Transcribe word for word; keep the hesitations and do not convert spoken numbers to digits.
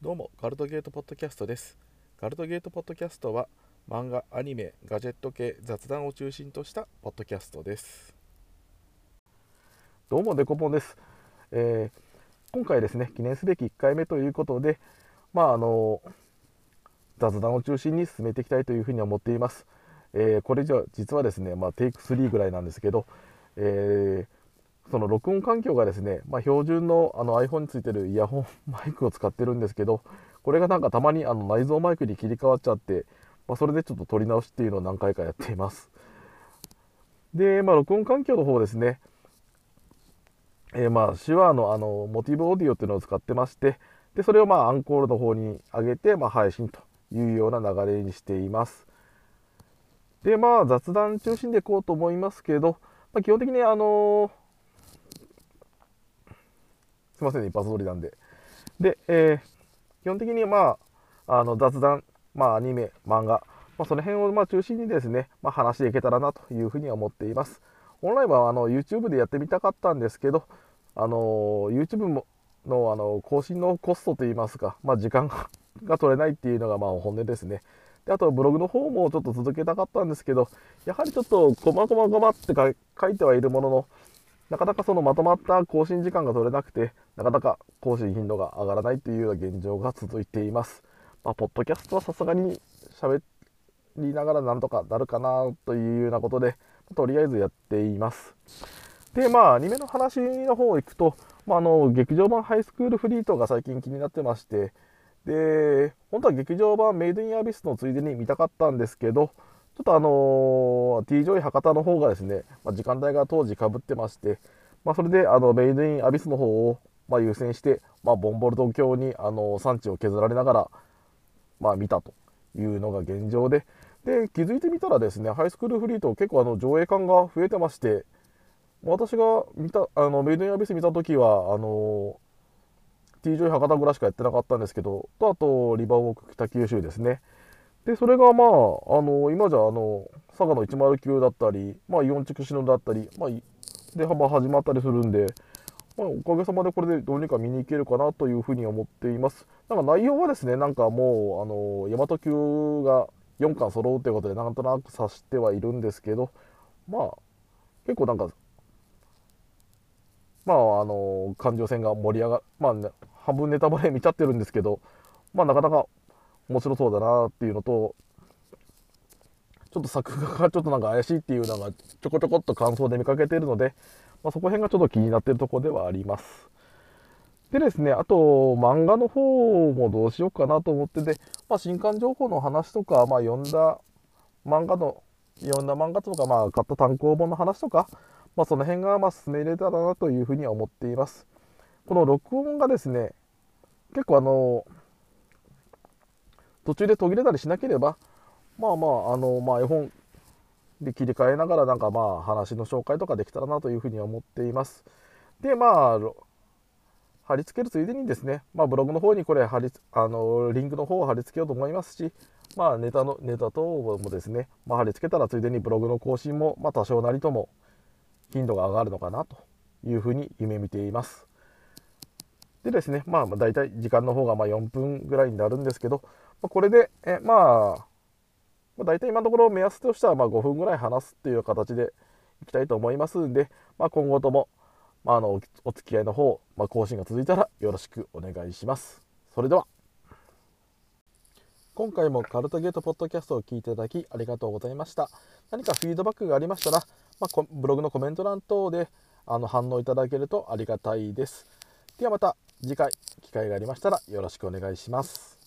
どうも、ガルトゲートポッドキャストです。ガルトゲートポッドキャストは、漫画、アニメ、ガジェット系、雑談を中心としたポッドキャストです。どうも、デコポンです。えー、今回ですね、記念すべきいっかいめということで、まああの雑談を中心に進めていきたいというふうに思っています。えー、これじゃ実はですね、まあ、テイクスリーぐらいなんですけど、えー、その録音環境がですね、まあ、標準の、 あの iPhone についてるイヤホンマイクを使ってるんですけど、これがなんかたまにあの内蔵マイクに切り替わっちゃって、まあ、それでちょっと撮り直しっていうのを何回かやっています。で、まあ、録音環境の方ですね、えー、まあ手話の、 あのモティブオーディオっていうのを使ってまして、でそれをまあアンコールの方に上げて、まあ、配信というような流れにしています。でまあ雑談中心でいこうと思いますけど、まあ、基本的にあのすいません、ね、一発撮りなんで。で、えー、基本的にまああの雑談、まあ、アニメ、漫画、まあ、その辺をまあ中心にですね、まあ、話していけたらなというふうに思っています。本来はあの YouTube でやってみたかったんですけど、あの YouTube もの、 あの更新のコストといいますか、まあ、時間が、 が取れないっていうのがまあ本音ですね。であとブログの方もちょっと続けたかったんですけど、やはりちょっとこまこまこまってか書いてはいるものの、なかなかそのまとまった更新時間が取れなくて、なかなか更新頻度が上がらないというような現状が続いています。まあ、ポッドキャストはさすがに喋りながらなんとかなるかなというようなことで、とりあえずやっています。でまあアニメの話の方行くと、まあ、あの劇場版ハイスクールフリートが最近気になってまして、で本当は劇場版メイドインアビスのついでに見たかったんですけど、ちょっとあの T ジョイ博多の方がですね、まあ、時間帯が当時かぶってまして、まあ、それであのメイドインアビスの方をまあ優先して、まあ、ボンボルト教にあの産地を削られながら、まあ、見たというのが現状で、で気づいてみたらですね、ハイスクールフリート結構あの上映館が増えてまして、私が見たあのメイドインアビス見た時はあの T ジョイ博多ぐらいしかやってなかったんですけど、とあとリバーウォーク北九州ですね。でそれがまああの今じゃあの佐賀のいちまるきゅうだったり、まあ、イオン地区シノだったり、まあ、で幅始まったりするんで、まあ、おかげさまでこれでどうにか見に行けるかなというふうに思っています。なんか内容はですね、なんかもうあの大和級がよんかん揃うということでなんとなく察してはいるんですけど、まあ結構なんかまああの感情線が盛り上がる、まあ、ね、半分ネタバレ見ちゃってるんですけど、まあなかなか面白そうだなっていうのと、ちょっと作画がちょっとなんか怪しいっていうのがちょこちょこっと感想で見かけているので、まあ、そこ辺がちょっと気になっているところではあります。でですね、あと漫画の方もどうしようかなと思ってて、まあ、新刊情報の話とか、まあ、読んだ漫画の読んだ漫画とか、まあ、買った単行本の話とか、まあ、その辺がまあ進めれたらなというふうには思っています。この録音がですね、結構あの途中で途切れたりしなければ、まあまああの、まあ、絵本で切り替えながらなんかまあ話の紹介とかできたらなというふうには思っています。でまあ貼り付けるついでにですね、まあ、ブログの方にこれ貼りあのリンクの方を貼り付けようと思いますし、まあ、ネタのネタ等もですね、まあ、貼り付けたらついでにブログの更新も、まあ、多少なりとも頻度が上がるのかなというふうに夢見ています。でですね、まあだいたい時間の方がまあよんぷんぐらいになるんですけど、まあ、これでえ、まあ、だいたい今のところ目安としてはまあごふんぐらい話すっていう形でいきたいと思いますんで、まあ、今後ともまあ、あのお付き合いの方、まあ、更新が続いたらよろしくお願いします。それでは。今回もガルトゲートポッドキャストを聞いていただきありがとうございました。何かフィードバックがありましたら、まあ、ブログのコメント欄等であの反応いただけるとありがたいです。ではまた次回機会がありましたらよろしくお願いします。